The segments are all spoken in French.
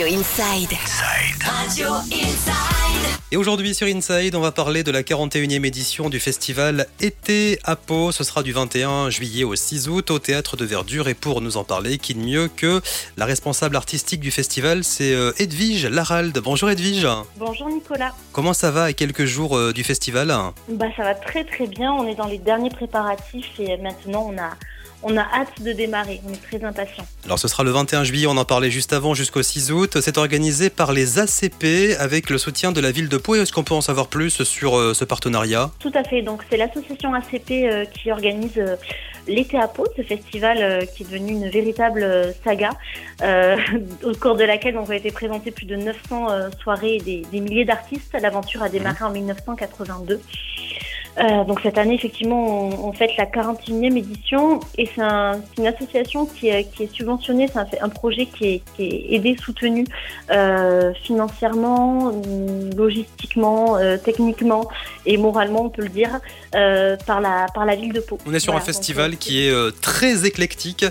Radio Inside. Radio Inside. Et aujourd'hui sur Inside, on va parler de la 41e édition du festival Été à Pau. Ce sera du 21 juillet au 6 août au Théâtre de Verdure. Et pour nous en parler, qui de mieux que la responsable artistique du festival, c'est Edwige Larralde. Bonjour Edwige. Bonjour Nicolas. Comment ça va à quelques jours du festival ? Ça va très très bien. On est dans les derniers préparatifs et maintenant on a hâte de démarrer, on est très impatients. Alors ce sera le 21 juillet, on en parlait juste avant, jusqu'au 6 août. C'est organisé par les ACP avec le soutien de la ville de Pau. Est-ce qu'on peut en savoir plus sur ce partenariat ? Tout à fait, donc c'est l'association ACP qui organise l'été à Pau, ce festival qui est devenu une véritable saga, au cours de laquelle on a été présenté plus de 900 soirées et des milliers d'artistes. L'aventure a démarré en 1982. Donc cette année, effectivement, on fête la 41e édition et c'est une association qui est subventionnée, c'est un projet qui est aidé, soutenu financièrement, logistiquement, techniquement et moralement, on peut le dire, par la ville de Pau. On est sur un festival qui est très éclectique,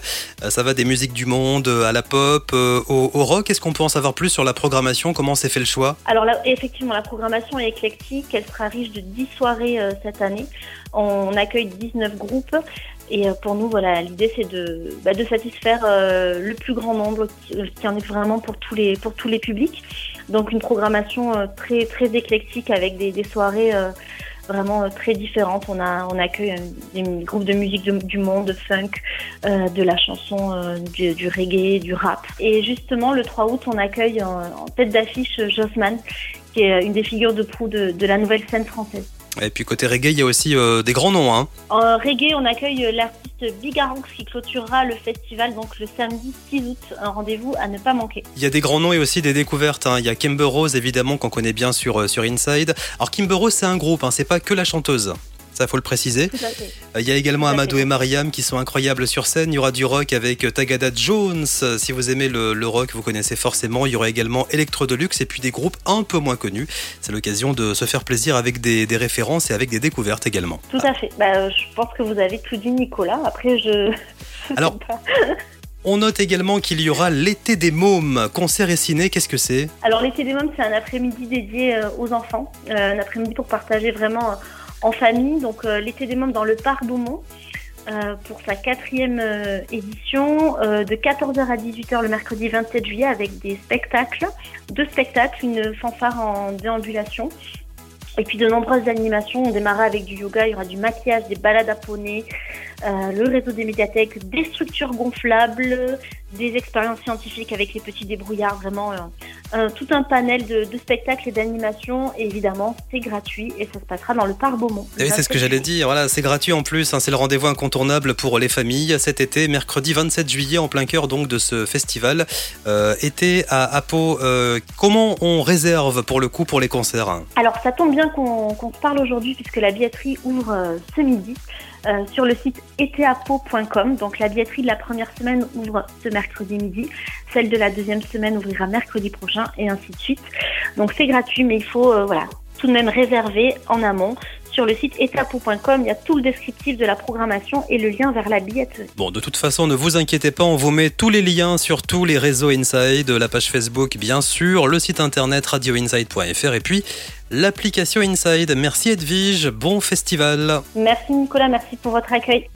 ça va des musiques du monde à la pop, au rock. Est-ce qu'on peut en savoir plus sur la programmation, comment s'est fait le choix ? Alors là, effectivement, la programmation est éclectique, elle sera riche de 10 soirées cette année. On accueille 19 groupes et pour nous, voilà, l'idée c'est de satisfaire le plus grand nombre, qui en est vraiment pour tous les publics. Donc une programmation très très éclectique avec des soirées vraiment très différentes. On accueille des groupes de musique du monde, de funk, de la chanson, du reggae, du rap. Et justement, le 3 août, on accueille en tête d'affiche Jossman, qui est une des figures de proue de la nouvelle scène française. Et puis côté reggae, il y a aussi des grands noms. En reggae, on accueille l'artiste Big Aron qui clôturera le festival donc le samedi 6 août. Un rendez-vous à ne pas manquer. Il y a des grands noms et aussi des découvertes. Il y a Kimber Rose, évidemment, qu'on connaît bien sur Inside. Alors Kimber Rose, c'est un groupe, c'est pas que la chanteuse. Ça, faut le préciser. Il y a également Amadou et Mariam qui sont incroyables sur scène. Il y aura du rock avec Tagada Jones. Si vous aimez le rock, vous connaissez forcément. Il y aura également Electro Deluxe et puis des groupes un peu moins connus. C'est l'occasion de se faire plaisir avec des références et avec des découvertes également. Tout à fait. Je pense que vous avez tout dit, Nicolas. Après, Alors... On note également qu'il y aura l'été des mômes, concert et ciné, qu'est-ce que c'est ? Alors l'été des mômes, c'est un après-midi dédié aux enfants, un après-midi pour partager vraiment en famille, donc l'été des mômes dans le parc Beaumont, pour sa 4e édition, de 14h à 18h le mercredi 27 juillet avec deux spectacles, une fanfare en déambulation. Et puis de nombreuses animations, on démarra avec du yoga, il y aura du maquillage, des balades à poney, le réseau des médiathèques, des structures gonflables, des expériences scientifiques avec les petits débrouillards, vraiment tout un panel de spectacles et d'animations. Et évidemment, c'est gratuit et ça se passera dans le parc Beaumont. Et c'est ce que j'allais dire, voilà, c'est gratuit en plus, c'est le rendez-vous incontournable pour les familles cet été, mercredi 27 juillet, en plein cœur donc de ce festival Été à Pau. Comment on réserve pour le coup pour les concerts ? Alors ça tombe bien qu'on se parle aujourd'hui puisque la billetterie ouvre ce midi sur le site eteapau.com. Donc la billetterie de la première semaine ouvre ce mercredi midi, celle de la deuxième semaine ouvrira mercredi prochain et ainsi de suite. Donc c'est gratuit mais il faut tout de même réserver en amont. Sur le site eteapau.com, il y a tout le descriptif de la programmation et le lien vers la billetterie. Bon, de toute façon, ne vous inquiétez pas, on vous met tous les liens sur tous les réseaux Inside, la page Facebook bien sûr, le site internet radioinside.fr et puis l'application Inside. Merci Edwige, bon festival. Merci Nicolas, merci pour votre accueil.